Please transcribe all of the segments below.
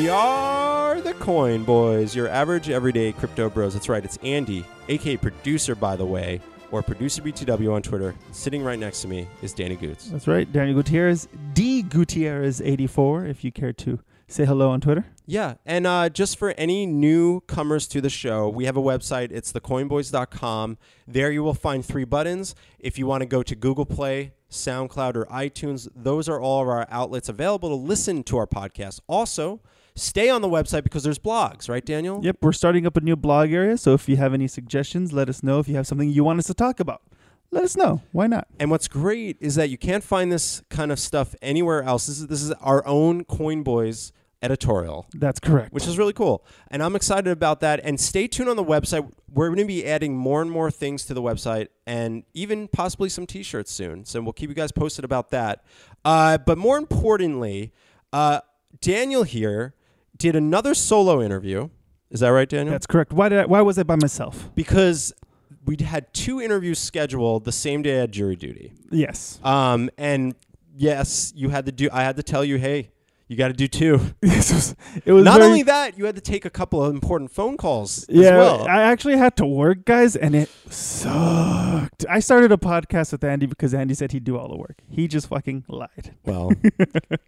We are the Coin Boys, your average everyday crypto bros. That's right, it's Andy, aka Producer, by the way, or Producer BTW on Twitter. Sitting right next to me is Danny Gutz. That's right, Danny Gutierrez, D Gutierrez84, if you care to say hello on Twitter. Yeah, and just for any newcomers to the show, we have a website. It's thecoinboys.com. There you will find three buttons. If you want to go to Google Play, SoundCloud, or iTunes, those are all of our outlets available to listen to our podcast. Also, stay on the website because there's blogs, right, Daniel? Yep, we're starting up a new blog area, so if you have any suggestions, let us know. If you have something you want us to talk about, let us know. Why not? And what's great is that you can't find this kind of stuff anywhere else. This is our own Coin Boys editorial. That's correct. Which is really cool. And I'm excited about that. And stay tuned on the website. We're going to be adding more and more things to the website and even possibly some T-shirts soon. So we'll keep you guys posted about that. But more importantly, Daniel here did another solo interview. Is that right, Daniel? That's correct. Why was I by myself? Because we'd had two interviews scheduled the same day I had jury duty. Yes. And yes, I had to tell you, hey, you got to do two. It was not only that, you had to take a couple of important phone calls as well. I actually had to work, guys, and it sucked. I started a podcast with Andy because Andy said he'd do all the work. He just fucking lied. Well,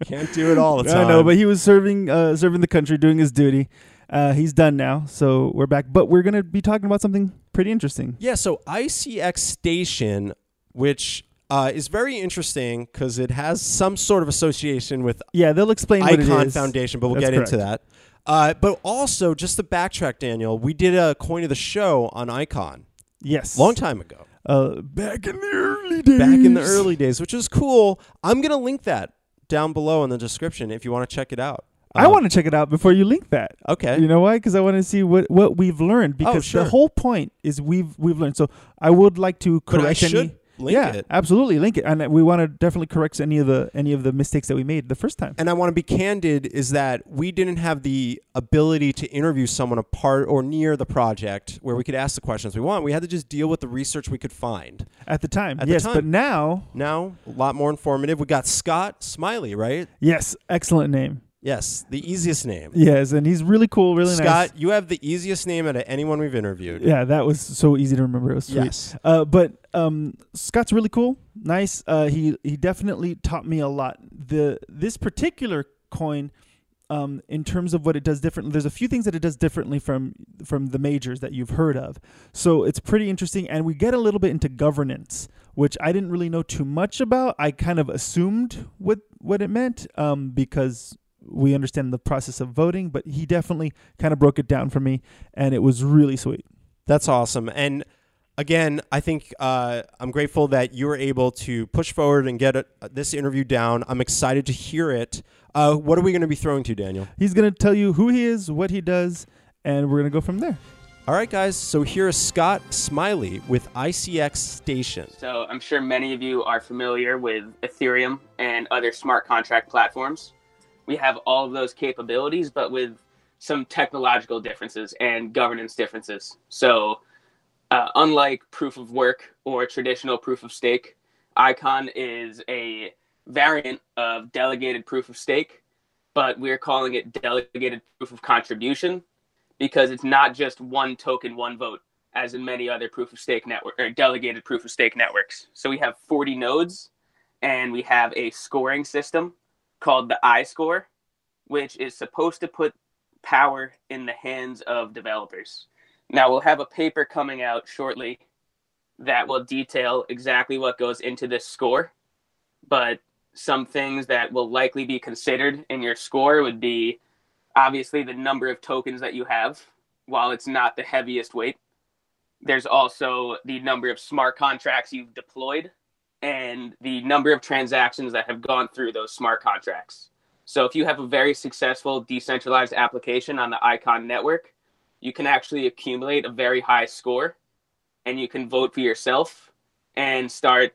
can't do it all the time. I know, but he was serving the country, doing his duty. He's done now, so we're back. But we're going to be talking about something pretty interesting. Yeah, so ICON Station, which... is very interesting because it has some sort of association with they'll explain ICON what it is. Foundation, but we'll That's get correct. Into that. But also, just to backtrack, Daniel, we did a coin of the show on ICON. Yes. Long time ago. Back in the early days, which is cool. I'm going to link that down below in the description if you want to check it out. I want to check it out before you link that. Okay. You know why? Because I want to see what we've learned. Because the whole point is we've learned. So I would like to correct any... Link it. Absolutely, link it, and we want to definitely correct any of the mistakes that we made the first time. And I want to be candid: is that we didn't have the ability to interview someone apart or near the project where we could ask the questions we want. We had to just deal with the research we could find at the time. But now a lot more informative. We got Scott Smiley, right? Yes, excellent name. Yes, the easiest name. Yes, and he's really cool, really nice. Scott, you have the easiest name out of anyone we've interviewed. Yeah, that was so easy to remember. It was sweet. Yes. But Scott's really cool, nice. He definitely taught me a lot. This particular coin, in terms of what it does differently, there's a few things that it does differently from the majors that you've heard of. So it's pretty interesting, and we get a little bit into governance, which I didn't really know too much about. I kind of assumed what it meant because... we understand the process of voting, but he definitely kind of broke it down for me, and it was really sweet. That's awesome. And again, I think I'm grateful that you were able to push forward and get this interview down. I'm excited to hear it. What are we going to be throwing to, Daniel? He's going to tell you who he is, what he does, and we're going to go from there. All right, guys. So here is Scott Smiley with ICON Station. So I'm sure many of you are familiar with Ethereum and other smart contract platforms. We have all of those capabilities, but with some technological differences and governance differences. So unlike proof of work or traditional proof of stake, ICON is a variant of delegated proof of stake, but we're calling it delegated proof of contribution because it's not just one token, one vote, as in many other proof of stake network or delegated proof of stake networks. So we have 40 nodes and we have a scoring system called the iScore, which is supposed to put power in the hands of developers. Now, we'll have a paper coming out shortly that will detail exactly what goes into this score, but some things that will likely be considered in your score would be, obviously, the number of tokens that you have. While it's not the heaviest weight, there's also the number of smart contracts you've deployed, and the number of transactions that have gone through those smart contracts. So if you have a very successful decentralized application on the ICON network, you can actually accumulate a very high score, and you can vote for yourself and start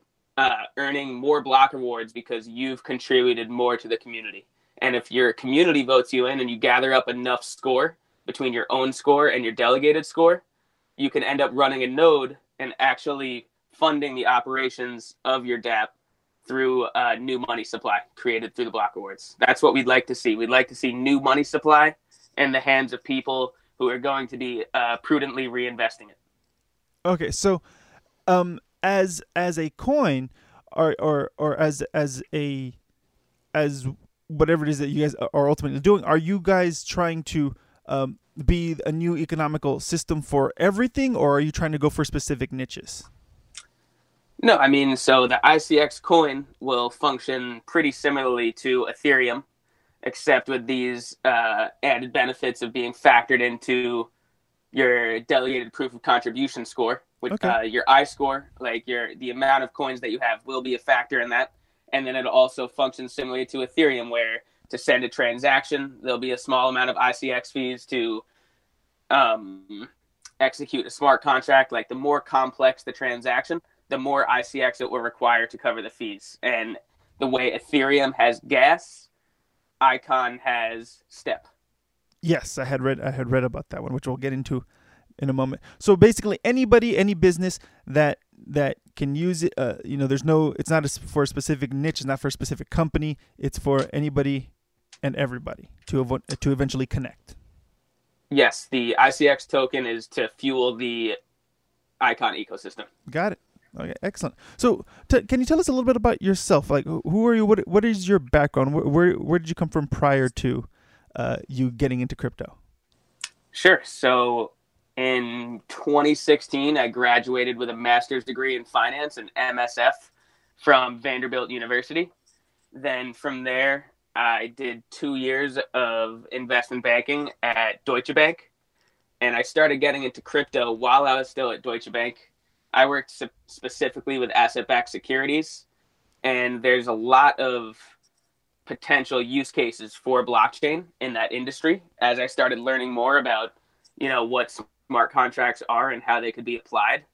earning more block rewards because you've contributed more to the community. And if your community votes you in and you gather up enough score between your own score and your delegated score, you can end up running a node and actually funding the operations of your dApp through new money supply created through the block awards. That's what we'd like to see. We'd like to see new money supply in the hands of people who are going to be prudently reinvesting it. Okay, so as a coin, or as whatever it is that you guys are ultimately doing, are you guys trying to be a new economical system for everything, or are you trying to go for specific niches? No, I mean, so the ICX coin will function pretty similarly to Ethereum, except with these added benefits of being factored into your delegated proof of contribution score, which your I score, like the amount of coins that you have will be a factor in that. And then it also functions similarly to Ethereum, where to send a transaction, there'll be a small amount of ICX fees to execute a smart contract. Like the more complex the transaction, the more ICX it will require to cover the fees. And the way Ethereum has gas, ICON has step. Yes, I had read about that one, which we'll get into in a moment. So basically, anybody, any business that can use it, there's no, it's not for a specific niche, it's not for a specific company, it's for anybody and everybody to eventually connect. Yes, the ICX token is to fuel the ICON ecosystem. Got it. Okay, excellent. So, can you tell us a little bit about yourself? Like, who are you? What is your background? Where did you come from prior to you getting into crypto? Sure. So, in 2016, I graduated with a master's degree in finance and MSF from Vanderbilt University. Then from there, I did 2 years of investment banking at Deutsche Bank, and I started getting into crypto while I was still at Deutsche Bank. I worked specifically with asset-backed securities, and there's a lot of potential use cases for blockchain in that industry. As I started learning more about, what smart contracts are and how they could be applied.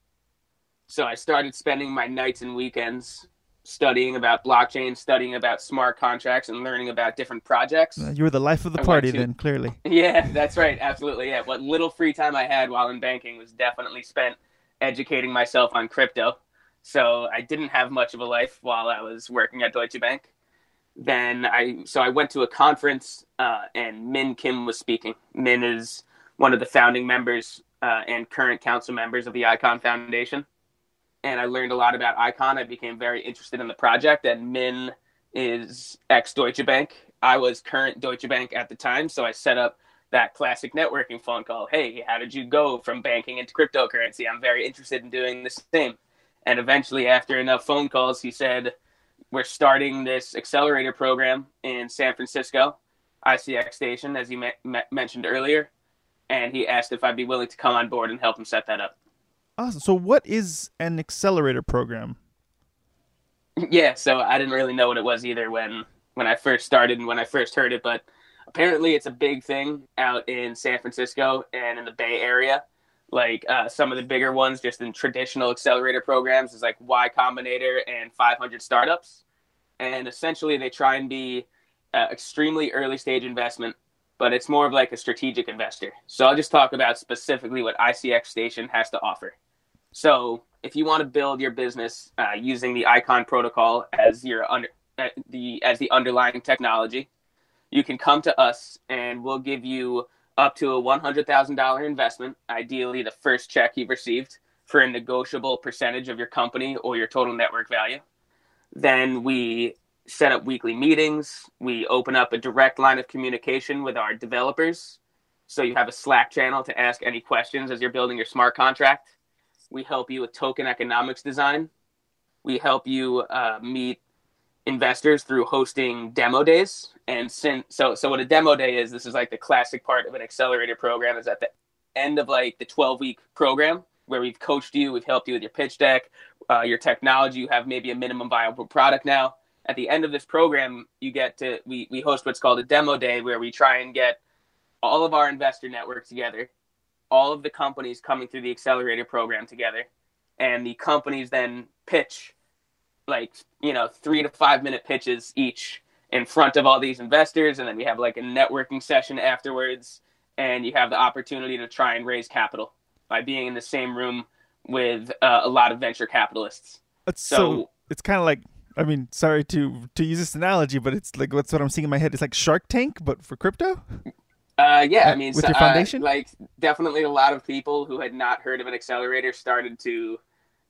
So I started spending my nights and weekends studying about blockchain, studying about smart contracts, and learning about different projects. You were the life of the party then, clearly. Yeah, that's right. Absolutely. Yeah. What little free time I had while in banking was definitely spent educating myself on crypto. So I didn't have much of a life while I was working at Deutsche Bank. Then I went to a conference and Min Kim was speaking. Min is one of the founding members and current council members of the ICON Foundation. And I learned a lot about ICON. I became very interested in the project, and Min is ex-Deutsche Bank. I was current Deutsche Bank at the time, so I set up that classic networking phone call. Hey, how did you go from banking into cryptocurrency? I'm very interested in doing this thing. And eventually, after enough phone calls, he said, we're starting this accelerator program in San Francisco, ICX Station, as you mentioned earlier. And he asked if I'd be willing to come on board and help him set that up. Awesome. So what is an accelerator program? Yeah, so I didn't really know what it was either when I first started and when I first heard it, but apparently, it's a big thing out in San Francisco and in the Bay Area. Like some of the bigger ones just in traditional accelerator programs is like Y Combinator and 500 Startups. And essentially, they try and be extremely early stage investment, but it's more of like a strategic investor. So I'll just talk about specifically what ICX Station has to offer. So if you want to build your business using the ICON protocol as the underlying technology, you can come to us and we'll give you up to a $100,000 investment, ideally the first check you've received, for a negotiable percentage of your company or your total network value. Then we set up weekly meetings. We open up a direct line of communication with our developers. So you have a Slack channel to ask any questions as you're building your smart contract. We help you with token economics design. We help you meet investors through hosting demo days. And so what a demo day is, this is like the classic part of an accelerator program, is at the end of like the 12-week program where we've coached you, we've helped you with your pitch deck, your technology, you have maybe a minimum viable product now. At the end of this program, you get to, we host what's called a demo day where we try and get all of our investor network together, all of the companies coming through the accelerator program together, and the companies then pitch 3 to 5 minute pitches each in front of all these investors. And then we have like a networking session afterwards, and you have the opportunity to try and raise capital by being in the same room with a lot of venture capitalists. So it's kind of like I mean, sorry to use this analogy, but it's like that's what I'm seeing in my head. It's like Shark Tank, but for crypto. Yeah, I mean, with your foundation, like definitely a lot of people who had not heard of an accelerator started to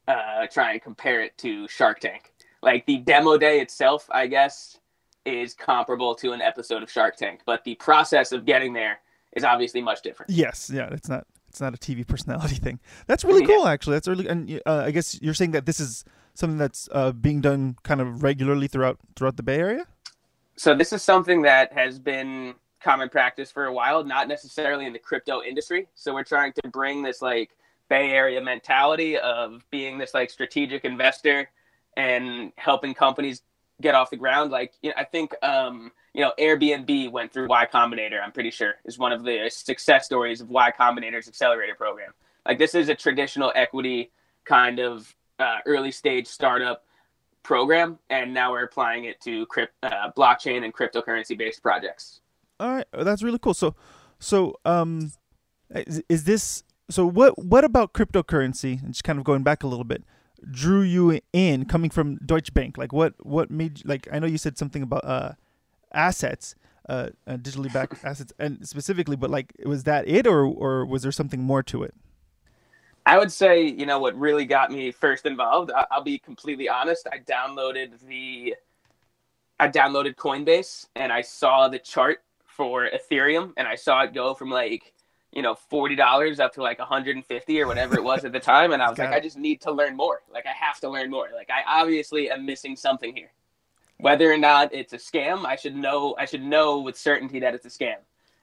try and compare it to Shark Tank. Like the demo day itself, I guess, is comparable to an episode of Shark Tank, but the process of getting there is obviously much different. Yes, yeah, it's not a TV personality thing. That's really cool, actually. That's really, and I guess you're saying that this is something that's being done kind of regularly throughout the Bay Area. So this is something that has been common practice for a while, not necessarily in the crypto industry. So we're trying to bring this like Bay Area mentality of being this like strategic investor and helping companies get off the ground. Like, you know, I think, Airbnb went through Y Combinator, I'm pretty sure, is one of the success stories of Y Combinator's accelerator program. Like this is a traditional equity kind of early stage startup program. And now we're applying it to blockchain and cryptocurrency based projects. All right, that's really cool. So, is this? So, what about cryptocurrency? And just kind of going back a little bit, drew you in coming from Deutsche Bank. Like, what made you, like? I know you said something about assets, digitally backed assets, and specifically, but like, was that it, or was there something more to it? I would say, you know, what really got me first involved. I'll be completely honest. I downloaded Coinbase, and I saw the chart for Ethereum, and I saw it go from like, you know, $40 up to like 150 or whatever it was at the time, and I was I just need to learn more. Like, I have to learn more. Like, I obviously am missing something here. Whether or not it's a scam, I should know with certainty that it's a scam.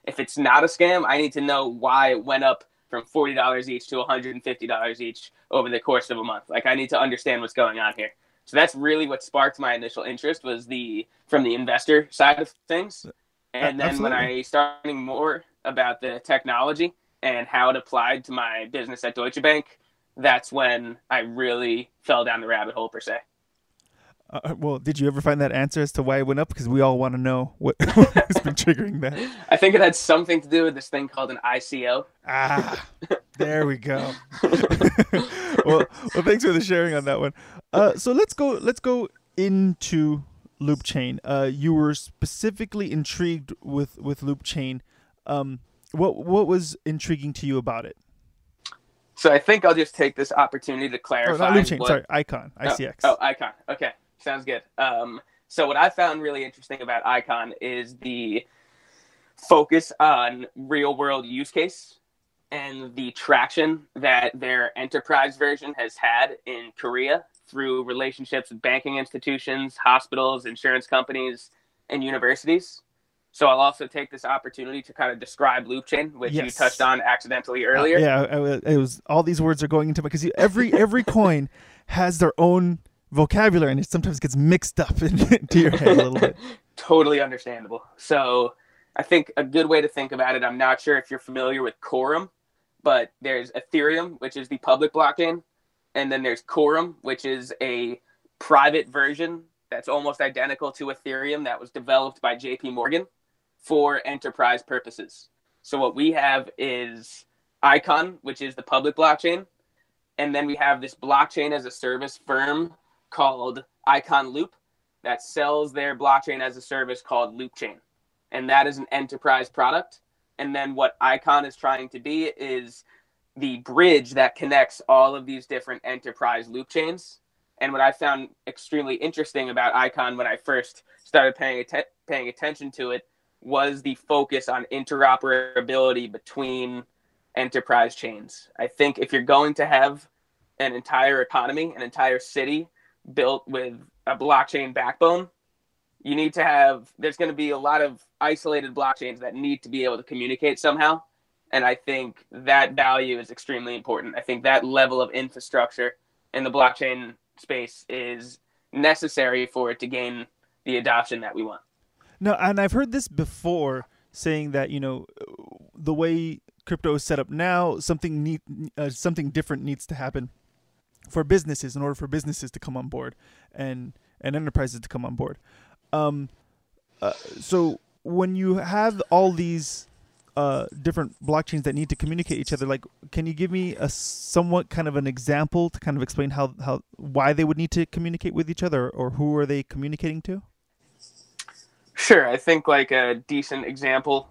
If it's not a scam, I need to know why it went up from $40 each to $150 each over the course of a month. Like, I need to understand what's going on here. So that's really what sparked my initial interest, was from the investor side of things. And then Absolutely. When I started learning more about the technology and how it applied to my business at Deutsche Bank, that's when I really fell down the rabbit hole, per se. Well, did you ever find that answer as to why it went up? Because we all want to know what has been triggering that. I think it had something to do with this thing called an ICO. Ah, there we go. well, thanks for the sharing on that one. So let's go into Loop Chain. You were specifically intrigued with Loop Chain. What was intriguing to you about it? So I think I'll just take this opportunity to clarify. Oh, not Loop Chain, sorry, ICON, ICX. Oh, ICON. Okay, sounds good. So what I found really interesting about ICON is the focus on real world use case and the traction that their enterprise version has had in Korea, through relationships with banking institutions, hospitals, insurance companies, and universities. So I'll also take this opportunity to kind of describe Loop Chain, which you touched on accidentally earlier. It was all these words are going into my, because every coin has their own vocabulary, and it sometimes gets mixed up into your head a little bit. Totally understandable. So I think a good way to think about it, I'm not sure if you're familiar with Quorum, but there's Ethereum, which is the public blockchain. And then there's Quorum, which is a private version that's almost identical to Ethereum that was developed by JP Morgan for enterprise purposes. So what we have is ICON, which is the public blockchain. And then we have this blockchain as a service firm called ICON Loop that sells their blockchain as a service called Loop Chain. And that is an enterprise product. And then what ICON is trying to be is the bridge that connects all of these different enterprise loop chains. And what I found extremely interesting about ICON when I first started paying attention to it was the focus on interoperability between enterprise chains. I think if you're going to have an entire economy, an entire city built with a blockchain backbone, you need to have, there's going to be a lot of isolated blockchains that need to be able to communicate somehow. And I think that value is extremely important. I think that level of infrastructure in the blockchain space is necessary for it to gain the adoption that we want. No, and I've heard this before, saying that, you know, the way crypto is set up now, something different needs to happen for businesses in order for businesses to come on board and enterprises to come on board. So when you have all these different blockchains that need to communicate each other. Like, can you give me a somewhat kind of an example to kind of explain why they would need to communicate with each other, or who are they communicating to? Sure. I think like a decent example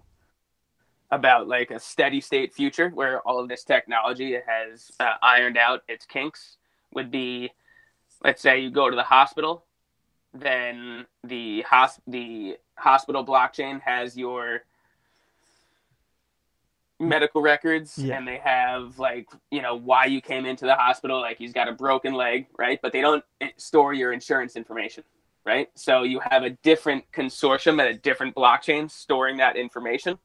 about like a steady state future where all of this technology has ironed out its kinks would be, let's say you go to the hospital, then the hospital blockchain has your medical records, yeah, and they have like, you know, why you came into the hospital, like he's got a broken leg, right? But they don't store your insurance information, right? So you have a different consortium and a different blockchain storing that information.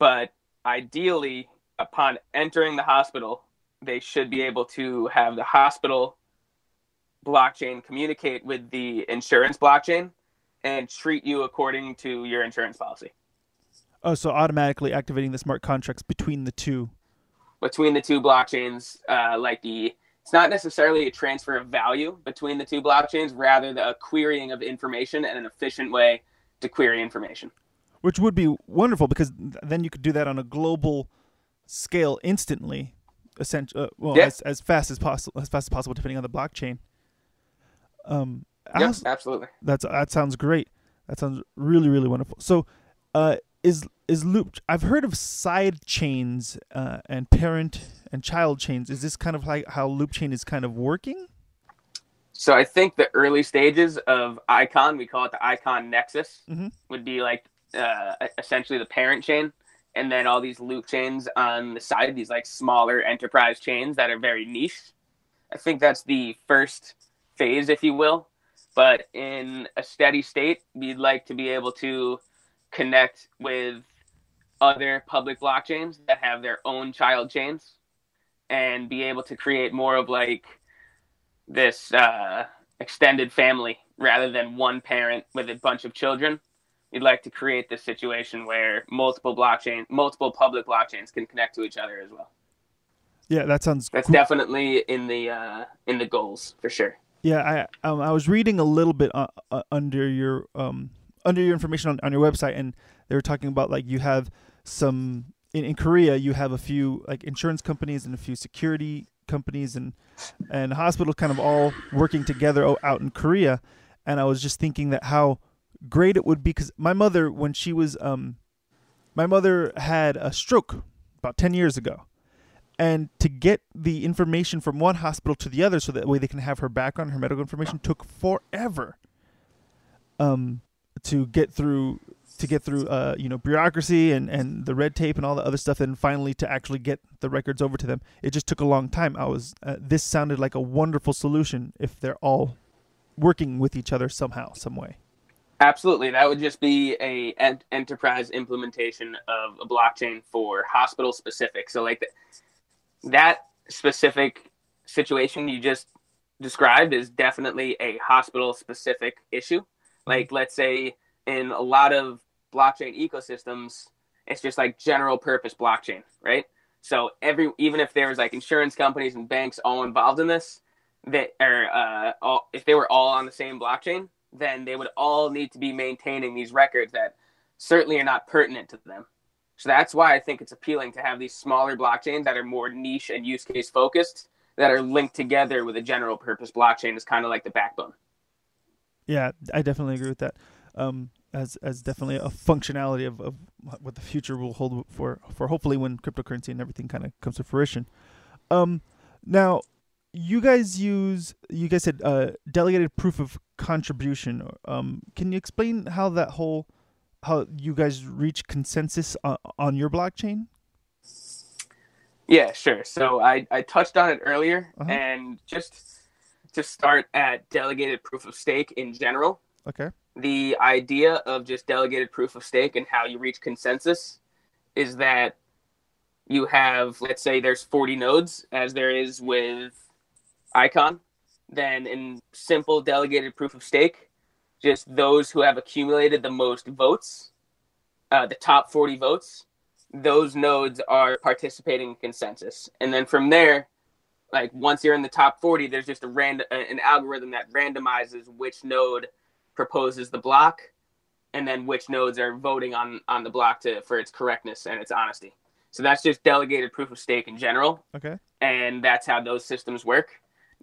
But ideally, upon entering the hospital, they should be able to have the hospital blockchain communicate with the insurance blockchain and treat you according to your insurance policy. Oh, so automatically activating the smart contracts between the two. Between the two blockchains, it's not necessarily a transfer of value between the two blockchains, rather the querying of information and an efficient way to query information. Which would be wonderful, because then you could do that on a global scale instantly, as fast as possible, depending on the blockchain. Absolutely. That sounds great. That sounds really, really wonderful. So, is Loop? I've heard of side chains and parent and child chains. Is this kind of like how Loop chain is kind of working? So I think the early stages of ICON, we call it the ICON Nexus, would be like essentially the parent chain, and then all these Loop chains on the side, these like smaller enterprise chains that are very niche. I think that's the first phase, if you will. But in a steady state, we'd like to be able to connect with other public blockchains that have their own child chains and be able to create more of like this extended family rather than one parent with a bunch of children. We'd like to create this situation where multiple public blockchains can connect to each other as well. Yeah, that sounds cool. That's definitely in the goals for sure. Yeah, I was reading a little bit under your information on your website, and they were talking about like you have some in Korea, you have a few like insurance companies and a few security companies and hospitals kind of all working together out in Korea. And I was just thinking that how great it would be, because my mother, when she was my mother had a stroke about 10 years ago, and to get the information from one hospital to the other so that way they can have her background, her medical information, took forever. To get through bureaucracy and the red tape and all the other stuff, and finally to actually get the records over to them, it just took a long time. This sounded like a wonderful solution if they're all working with each other somehow, some way. Absolutely, that would just be a enterprise implementation of a blockchain for hospital specific. So like that specific situation you just described is definitely a hospital specific issue. Like, let's say in a lot of blockchain ecosystems, it's just like general purpose blockchain, right? So even if there was like insurance companies and banks all involved in this, if they were all on the same blockchain, then they would all need to be maintaining these records that certainly are not pertinent to them. So that's why I think it's appealing to have these smaller blockchains that are more niche and use case focused that are linked together with a general purpose blockchain is kind of like the backbone. Yeah, I definitely agree with that. As definitely a functionality of what the future will hold for hopefully when cryptocurrency and everything kind of comes to fruition. Now, you guys said delegated proof of contribution. Can you explain how you guys reach consensus on your blockchain? Yeah, sure. So I touched on it earlier, and just to start at delegated proof of stake in general. Okay. The idea of just delegated proof of stake and how you reach consensus is that you have, let's say there's 40 nodes as there is with ICON. Then in simple delegated proof of stake, just those who have accumulated the most votes, the top 40 votes, those nodes are participating in consensus. And then from there, like once you're in the top 40, there's just an algorithm that randomizes which node proposes the block and then which nodes are voting on the block for its correctness and its honesty. So that's just delegated proof of stake in general. Okay. And that's how those systems work.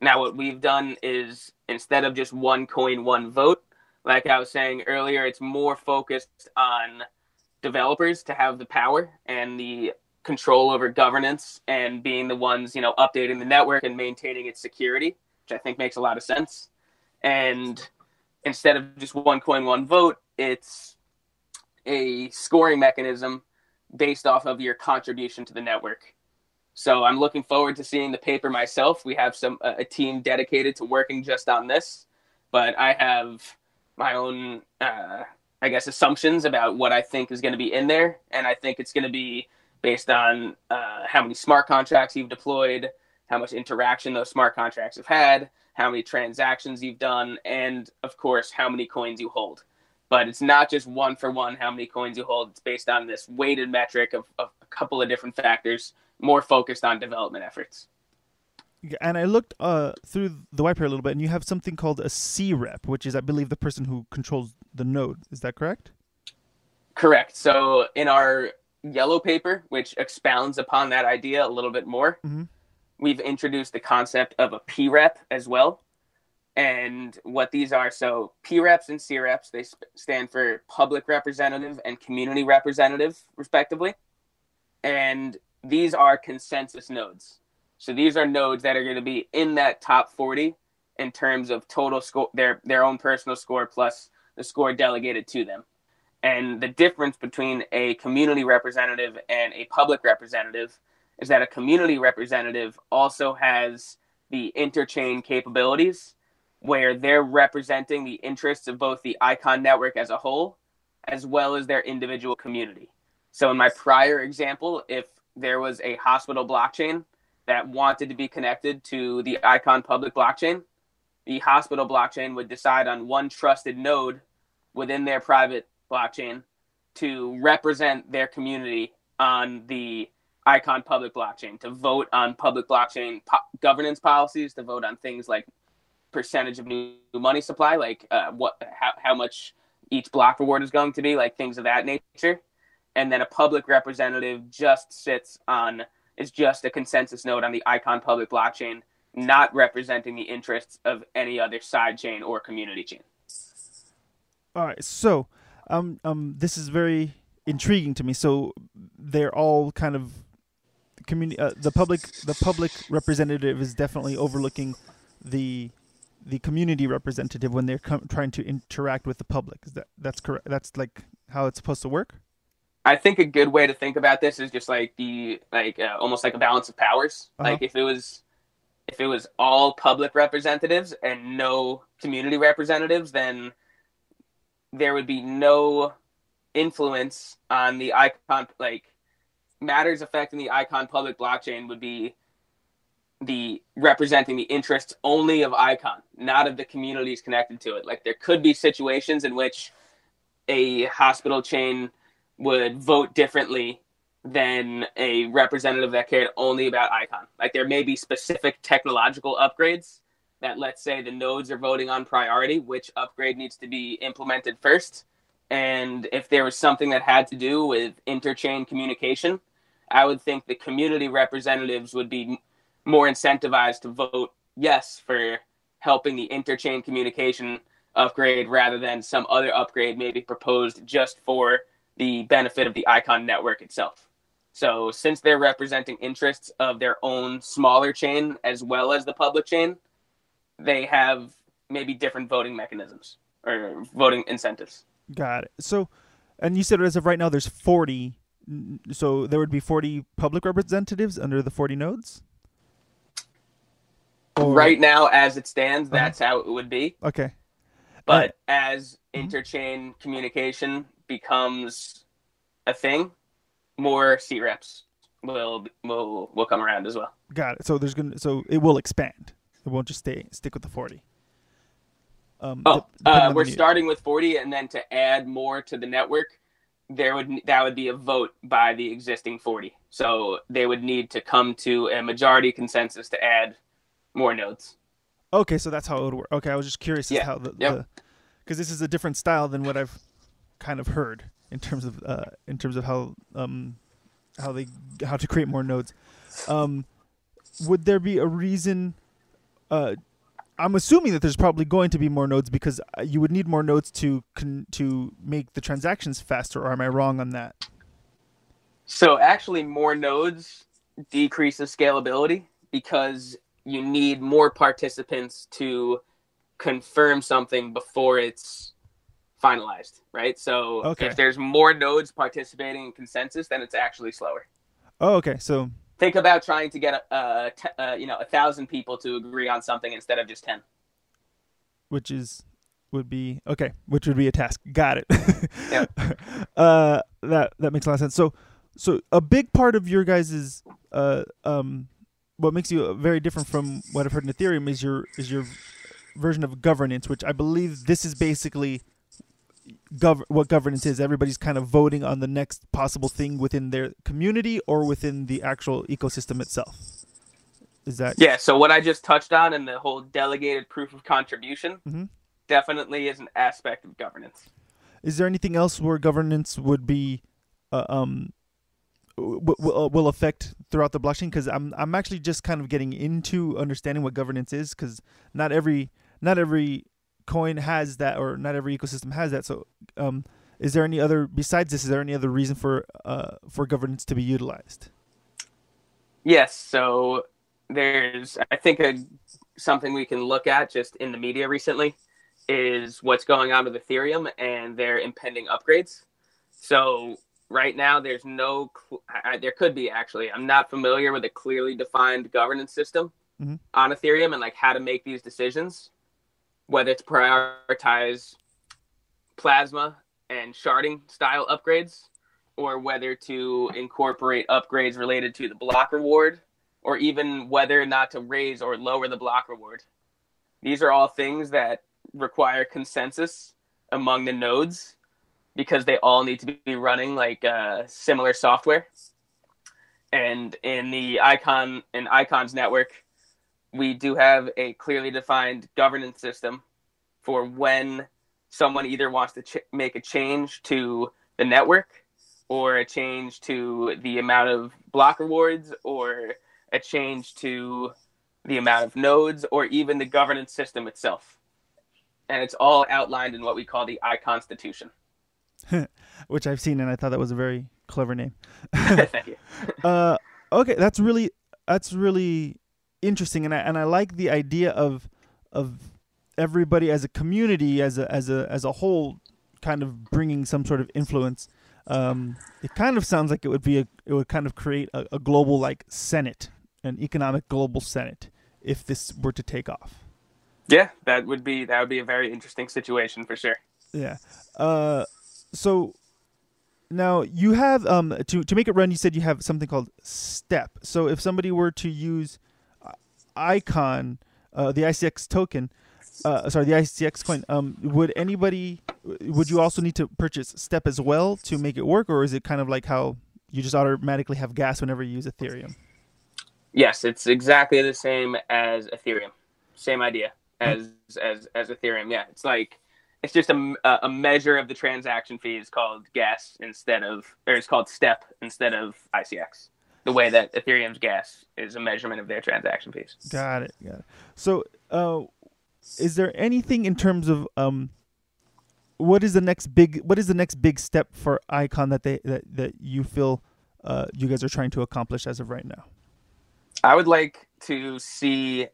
Now, what we've done is instead of just one coin, one vote, like I was saying earlier, it's more focused on developers to have the power and the control over governance and being the ones, you know, updating the network and maintaining its security, which I think makes a lot of sense. And instead of just one coin, one vote, it's a scoring mechanism based off of your contribution to the network. So I'm looking forward to seeing the paper myself. We have a team dedicated to working just on this, but I have my own, I guess, assumptions about what I think is going to be in there. And I think it's going to be based on how many smart contracts you've deployed, how much interaction those smart contracts have had, how many transactions you've done, and of course, how many coins you hold. But it's not just one for one how many coins you hold. It's based on this weighted metric of a couple of different factors, more focused on development efforts. And I looked through the white paper a little bit, and you have something called a C-rep, which is, I believe, the person who controls the node. Is that correct? Correct. So in our yellow paper, which expounds upon that idea a little bit more, mm-hmm. we've introduced the concept of a P-rep as well. And what these are, so P-reps and C-reps, they stand for public representative and community representative, respectively. And these are consensus nodes. So these are nodes that are going to be in that top 40 in terms of total score, their own personal score plus the score delegated to them. And the difference between a community representative and a public representative is that a community representative also has the interchain capabilities where they're representing the interests of both the ICON network as a whole, as well as their individual community. So in my prior example, if there was a hospital blockchain that wanted to be connected to the ICON public blockchain, the hospital blockchain would decide on one trusted node within their private blockchain to represent their community on the ICON public blockchain, to vote on public blockchain governance policies, to vote on things like percentage of new money supply, like how much each block reward is going to be, like things of that nature. And then a public representative is just a consensus node on the ICON public blockchain, not representing the interests of any other side chain or community chain. All right, so this is very intriguing to me. So they're all kind of the public representative is definitely overlooking the community representative when they're trying to interact with the public. Is that's correct? That's like how it's supposed to work? I think a good way to think about this is just like almost like a balance of powers. Uh-huh. Like if it was all public representatives and no community representatives, then there would be no influence on the ICON. Like matters affecting the ICON public blockchain would be the representing the interests only of ICON, not of the communities connected to it. Like there could be situations in which a hospital chain would vote differently than a representative that cared only about ICON. Like there may be specific technological upgrades that, let's say, the nodes are voting on priority, which upgrade needs to be implemented first. And if there was something that had to do with interchain communication, I would think the community representatives would be more incentivized to vote yes for helping the interchain communication upgrade rather than some other upgrade maybe proposed just for the benefit of the ICON network itself. So since they're representing interests of their own smaller chain as well as the public chain, they have maybe different voting mechanisms or voting incentives. Got it. So, and you said as of right now there's 40, so there would be 40 public representatives under the 40 nodes? Or... Right now, as it stands, that's how it would be. Okay. But as interchain communication becomes a thing, more C-reps will come around as well. Got it. So there's so it will expand. It won't just stick with the 40. We're starting with 40, and then to add more to the network, that would be a vote by the existing 40. So they would need to come to a majority consensus to add more nodes. Okay, so that's how it would work. Okay, I was just curious as how the because this is a different style than what I've kind of heard in terms of how to create more nodes. Would there be a reason? I'm assuming that there's probably going to be more nodes because you would need more nodes to make the transactions faster, or am I wrong on that? So actually more nodes decreases scalability because you need more participants to confirm something before it's finalized, right? So if there's more nodes participating in consensus, then it's actually slower. Oh, okay. So think about trying to get a 1,000 people to agree on something instead of just 10. Which is which would be a task. Got it. Yeah. That makes a lot of sense. So a big part of your guys's what makes you very different from what I've heard in Ethereum is your version of governance, which I believe this is basically what governance is. Everybody's kind of voting on the next possible thing within their community or within the actual ecosystem itself. Is that? Yeah. So what I just touched on and the whole delegated proof of contribution definitely is an aspect of governance. Is there anything else where governance would be, will affect throughout the blockchain? Because I'm actually just kind of getting into understanding what governance is, because not every coin has that, or not every ecosystem has that. So is there any other, besides this, is there any other reason for governance to be utilized? Yes. So there's, I think something we can look at just in the media recently is what's going on with Ethereum and their impending upgrades. So right now there's no, there could be actually, I'm not familiar with a clearly defined governance system on Ethereum and like how to make these decisions, whether it's prioritize plasma and sharding style upgrades, or whether to incorporate upgrades related to the block reward, or even whether or not to raise or lower the block reward. These are all things that require consensus among the nodes because they all need to be running like similar software. And in the ICON's network, we do have a clearly defined governance system for when someone either wants to make a change to the network, or a change to the amount of block rewards, or a change to the amount of nodes, or even the governance system itself. And it's all outlined in what we call the ICON Station. Which I've seen, and I thought that was a very clever name. Thank you. Okay, that's really interesting, and I like the idea of everybody as a community, as a whole, kind of bringing some sort of influence. It kind of sounds like it would kind of create a global like senate, an economic global senate, if this were to take off. Yeah, that would be a very interesting situation for sure. Yeah. So now you have to make it run. You said you have something called STEP. So if somebody were to use ICON, the ICX token, the ICX coin, would you also need to purchase STEP as well to make it work, or is it kind of like how you just automatically have gas whenever you use Ethereum? Yes, it's exactly the same as Ethereum. Same idea as Ethereum. Yeah, it's like it's just a measure of the transaction fee is called gas it's called STEP instead of ICX. The way that Ethereum's gas is a measurement of their transaction fees. Got it. So is there anything in terms of what is the next big step for ICON that you feel you guys are trying to accomplish as of right now? I would like to see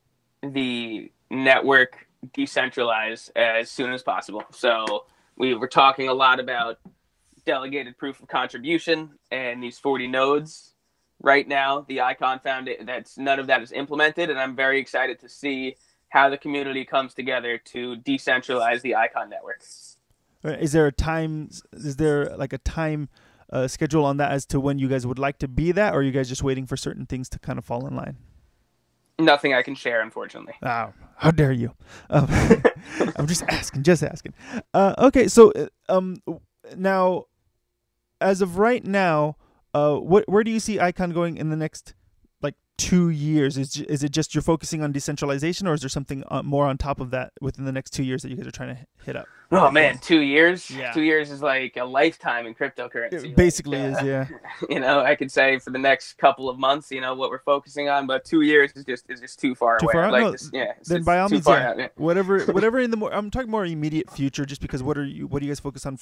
the network decentralized as soon as possible. So we were talking a lot about delegated proof of contribution and these 40 nodes. Right now, the ICON Foundation, none of that is implemented, and I'm very excited to see how the community comes together to decentralize the ICON network. Is there a time schedule on that as to when you guys would like to be that, or are you guys just waiting for certain things to kind of fall in line? Nothing I can share, unfortunately. Oh, how dare you? I'm just asking. Okay, so now, as of right now, where do you see ICON going in the next like 2 years? Is it just you're focusing on decentralization, or is there something more on top of that within the next 2 years that you guys are trying to hit up? Oh man, 2 years? Yeah. 2 years is like a lifetime in cryptocurrency. It basically is, yeah. You know, I could say for the next couple of months, you know, what we're focusing on, but 2 years is just too far away. Far out? Like, no, just, yeah, then by all means, yeah. whatever in the more, I'm talking more immediate future, just because what do you guys focus on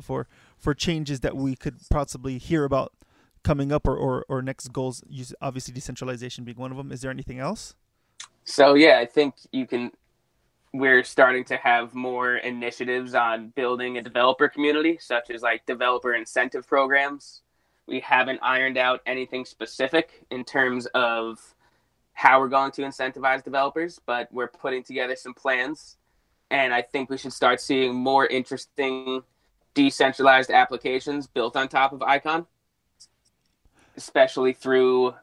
for changes that we could possibly hear about coming up, or next goals? Obviously decentralization being one of them. Is there anything else? So yeah, I think we're starting to have more initiatives on building a developer community, such as like developer incentive programs. We haven't ironed out anything specific in terms of how we're going to incentivize developers, but we're putting together some plans, and I think we should start seeing more interesting decentralized applications built on top of ICON, especially through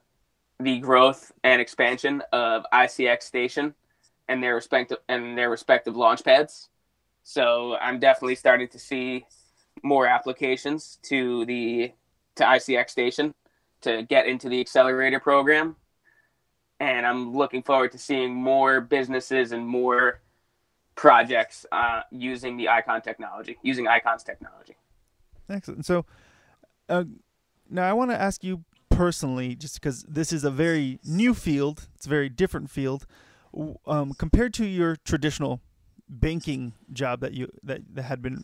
the growth and expansion of ICON Station and their respective launch pads. So I'm definitely starting to see more applications to ICON Station to get into the accelerator program. And I'm looking forward to seeing more businesses and more projects using ICON's technology. Excellent. So, now, I want to ask you personally, just because this is a very new field, it's a very different field, compared to your traditional banking job that people have done.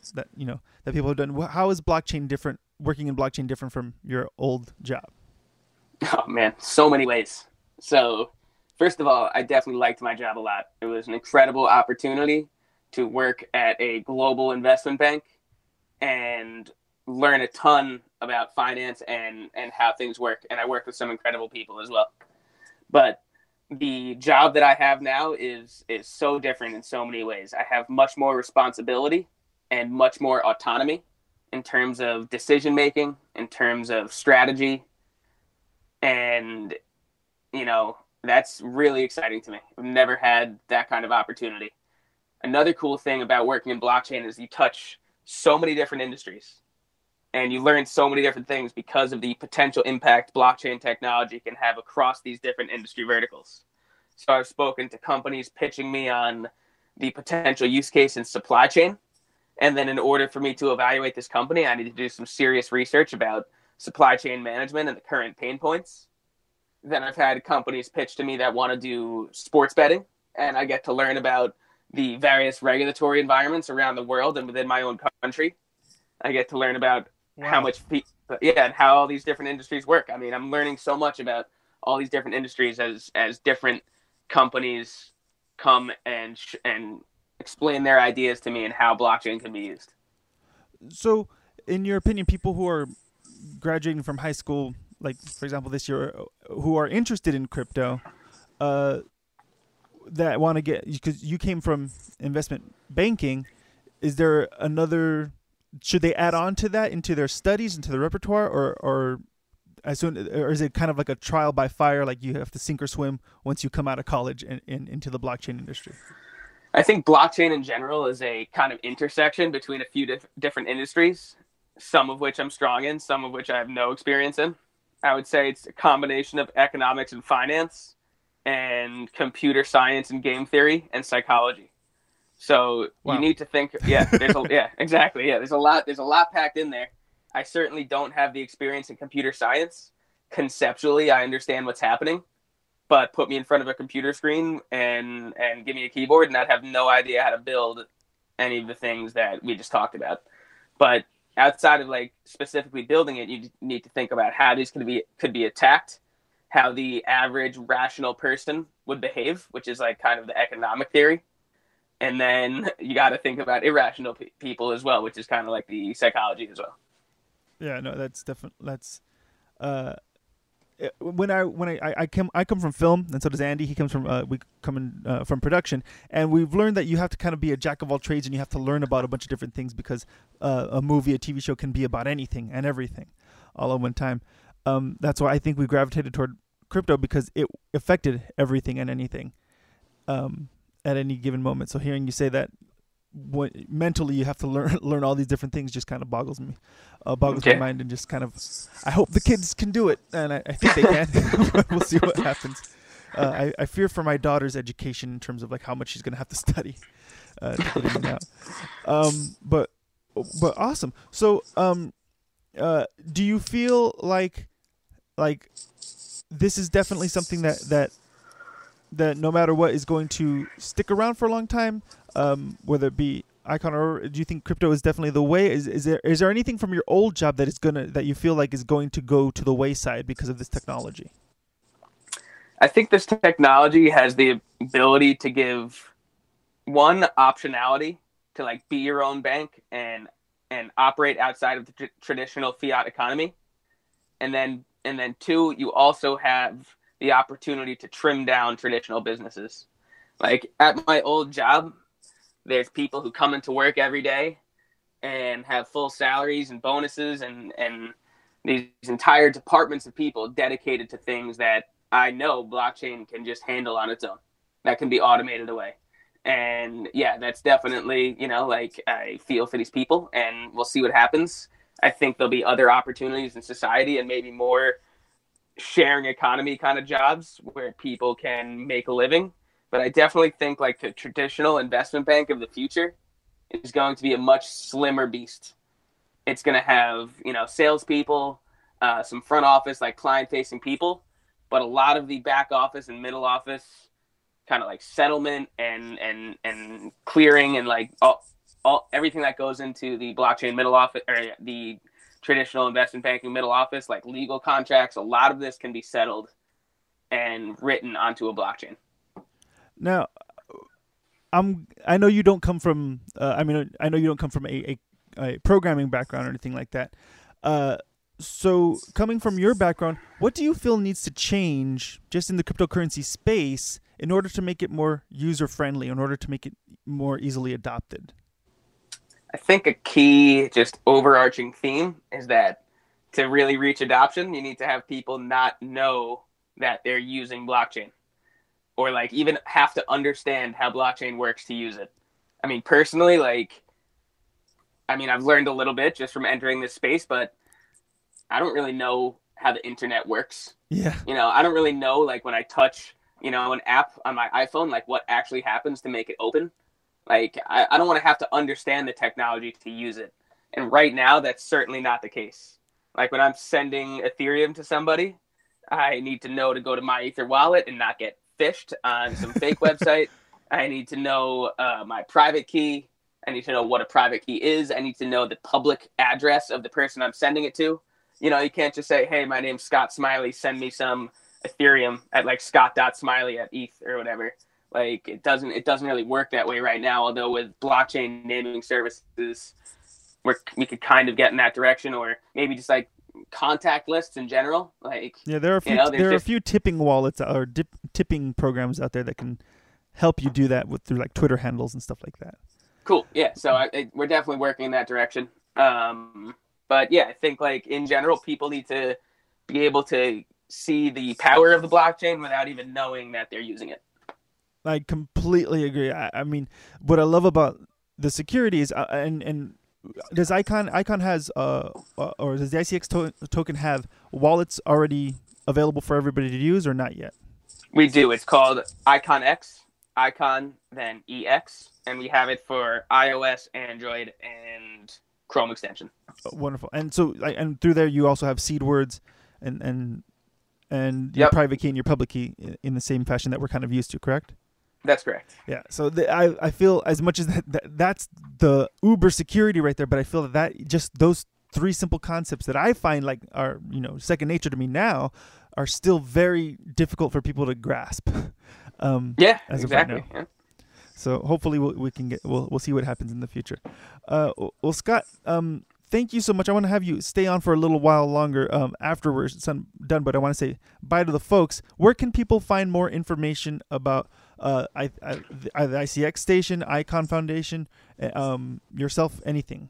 How is blockchain different? Working in blockchain different from your old job? Oh man, so many ways. So, first of all, I definitely liked my job a lot. It was an incredible opportunity to work at a global investment bank and learn a ton about finance and how things work. And I work with some incredible people as well. But the job that I have now is so different in so many ways. I have much more responsibility and much more autonomy in terms of decision-making, in terms of strategy. And, you know, that's really exciting to me. I've never had that kind of opportunity. Another cool thing about working in blockchain is you touch so many different industries. And you learn so many different things because of the potential impact blockchain technology can have across these different industry verticals. So I've spoken to companies pitching me on the potential use case in supply chain. And then in order for me to evaluate this company, I need to do some serious research about supply chain management and the current pain points. Then I've had companies pitch to me that want to do sports betting. And I get to learn about the various regulatory environments around the world and within my own country. I get to learn about and how all these different industries work. I mean, I'm learning so much about all these different industries as different companies come and explain their ideas to me and how blockchain can be used. So, in your opinion, people who are graduating from high school, like for example this year, who are interested in crypto, that want to get, because you came from investment banking, is there another? Should they add on to that into their studies, into the repertoire, or is it kind of like a trial by fire, like you have to sink or swim once you come out of college and into the blockchain industry? I think blockchain in general is a kind of intersection between a few different industries, some of which I'm strong in, some of which I have no experience in. I would say it's a combination of economics and finance and computer science and game theory and psychology. So You need to think, exactly. Yeah, there's a lot packed in there. I certainly don't have the experience in computer science. Conceptually, I understand what's happening, but put me in front of a computer screen and give me a keyboard and I'd have no idea how to build any of the things that we just talked about. But outside of like specifically building it, you need to think about how these could be attacked, how the average rational person would behave, which is like kind of the economic theory. And then you got to think about irrational people as well, which is kind of like the psychology as well. Yeah, no, that's definitely I come from film, and so does Andy. He comes from from production, and we've learned that you have to kind of be a jack of all trades, and you have to learn about a bunch of different things because a movie, a TV show can be about anything and everything, all at one time. That's why I think we gravitated toward crypto because it affected everything and anything. At any given moment. So hearing you say that mentally you have to learn all these different things just kind of boggles my mind, and just kind of I hope the kids can do it, and I think they can. But we'll see what happens. I fear for my daughter's education in terms of like how much she's going to have to study. But awesome. So do you feel like this is definitely something that no matter what is going to stick around for a long time, whether it be Icon or do you think crypto is definitely the way? Is there anything from your old job that you feel like is going to go to the wayside because of this technology? I think this technology has the ability to give one optionality to like be your own bank and operate outside of the traditional fiat economy, and then two, you also have the opportunity to trim down traditional businesses. Like at my old job, there's people who come into work every day and have full salaries and bonuses and these entire departments of people dedicated to things that I know blockchain can just handle on its own. That can be automated away. And yeah, that's definitely, like I feel for these people, and we'll see what happens. I think there'll be other opportunities in society and maybe more sharing economy kind of jobs where people can make a living. But I definitely think like the traditional investment bank of the future is going to be a much slimmer beast. It's going to have, salespeople, some front office, like client facing people, but a lot of the back office and middle office kind of like settlement and clearing and like all everything that goes into the blockchain middle office or the traditional investment banking middle office, like legal contracts, a lot of this can be settled and written onto a blockchain. Now, I know you don't come from I know you don't come from a programming background or anything like that. So coming from your background, what do you feel needs to change just in the cryptocurrency space in order to make it more user-friendly, in order to make it more easily adopted? I think a key just overarching theme is that to really reach adoption, you need to have people not know that they're using blockchain or like even have to understand how blockchain works to use it. I mean, personally, I've learned a little bit just from entering this space, but I don't really know how the internet works. Yeah. I don't really know, like when I touch, an app on my iPhone, like what actually happens to make it open. Like, I don't want to have to understand the technology to use it. And right now, that's certainly not the case. Like when I'm sending Ethereum to somebody, I need to know to go to my Ether wallet and not get phished on some fake website. I need to know my private key. I need to know what a private key is. I need to know the public address of the person I'm sending it to. You can't just say, hey, my name's Scott Smiley, send me some Ethereum at like scott.smiley@eth or whatever. Like it doesn't really work that way right now. Although with blockchain naming services, we could kind of get in that direction, or maybe just like contact lists in general. Like, yeah, there are a few, a few tipping wallets or tipping programs out there that can help you do that through like Twitter handles and stuff like that. Cool. Yeah. So we're definitely working in that direction. But yeah, I think like in general, people need to be able to see the power of the blockchain without even knowing that they're using it. I completely agree. I mean, what I love about the security is, and does ICON has, or does the ICX token have wallets already available for everybody to use or not yet? We do. It's called ICONX, ICON, then EX, and we have it for iOS, Android, and Chrome extension. Oh, wonderful. And so, and through there, you also have seed words and your private key and your public key in the same fashion that we're kind of used to, correct? That's correct. Yeah. So I feel as much as that's the uber security right there, but I feel that just those three simple concepts that I find like are, second nature to me now are still very difficult for people to grasp. Yeah, exactly. Yeah. So hopefully we'll see what happens in the future. Well, Scott, thank you so much. I want to have you stay on for a little while longer after we're done, but I want to say bye to the folks. Where can people find more information about the ICX Station, ICON Foundation, yourself, anything?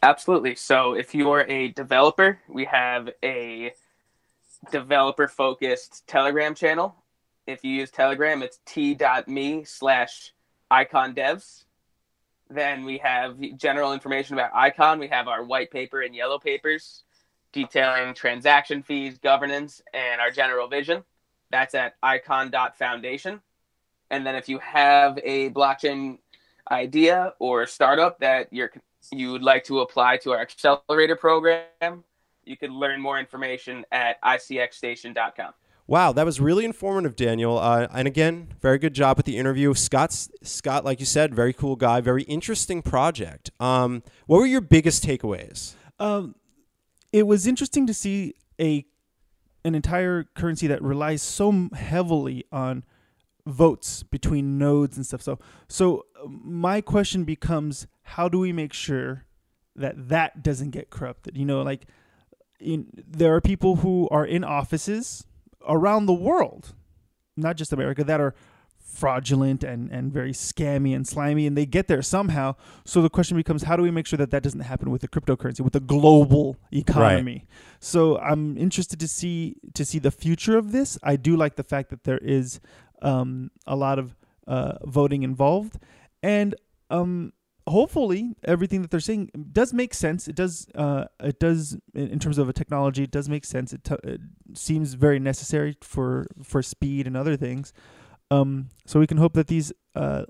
Absolutely. So if you are a developer, we have a developer-focused Telegram channel. If you use Telegram, it's t.me/ICONDevs. Then we have general information about ICON. We have our white paper and yellow papers detailing transaction fees, governance, and our general vision. That's at icon.foundation. And then if you have a blockchain idea or a startup that you would like to apply to our accelerator program, you can learn more information at icxstation.com. Wow, that was really informative, Daniel. And again, very good job with the interview. Scott, like you said, very cool guy, very interesting project. What were your biggest takeaways? It was interesting to see an entire currency that relies so heavily on votes between nodes and stuff. So my question becomes, how do we make sure that doesn't get corrupted? You know, like there are people who are in offices around the world, not just America, that are fraudulent and very scammy and slimy, and they get there somehow. So the question becomes, how do we make sure that doesn't happen with the cryptocurrency, with the global economy? Right. So I'm interested to see the future of this. I do like the fact that there is a lot of voting involved, and hopefully everything that they're saying does make sense. It does in terms of a technology. It does make sense. It seems very necessary for speed and other things. So we can hope that these the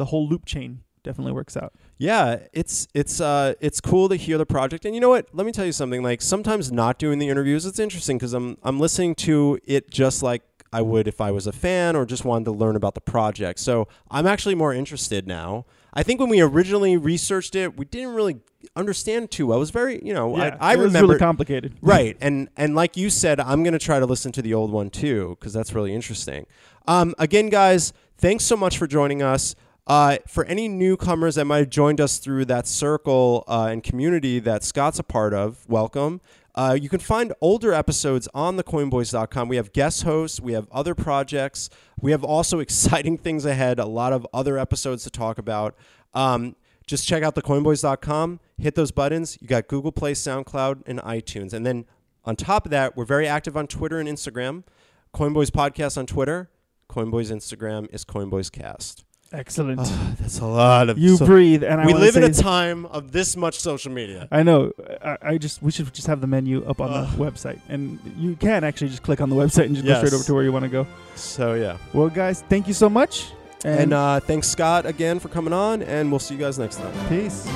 whole loop chain definitely works out. Yeah, it's cool to hear the project. And you know what? Let me tell you something. Like, sometimes not doing the interviews, it's interesting because I'm listening to it just like I would if I was a fan or just wanted to learn about the project. So I'm actually more interested now. I think when we originally researched it, we didn't really understand too well. It was very, I remember. It was really complicated. Right. And like you said, I'm going to try to listen to the old one too, because that's really interesting. Again, guys, thanks so much for joining us. For any newcomers that might have joined us through that circle and community that Scott's a part of, welcome. You can find older episodes on thecoinboys.com. We have guest hosts. We have other projects. We have also exciting things ahead, a lot of other episodes to talk about. Just check out thecoinboys.com. Hit those buttons. You got Google Play, SoundCloud, and iTunes. And then on top of that, we're very active on Twitter and Instagram. Coinboys Podcast on Twitter. Coinboys Instagram is CoinboysCast. Excellent. That's a lot of... You breathe, and we live in a time of this much social media. I know. We should just have the menu up on the website, and you can actually just click on the website and just go straight over to where you want to go. So yeah. Well, guys, thank you so much, and thanks Scott again for coming on, and we'll see you guys next time. Peace.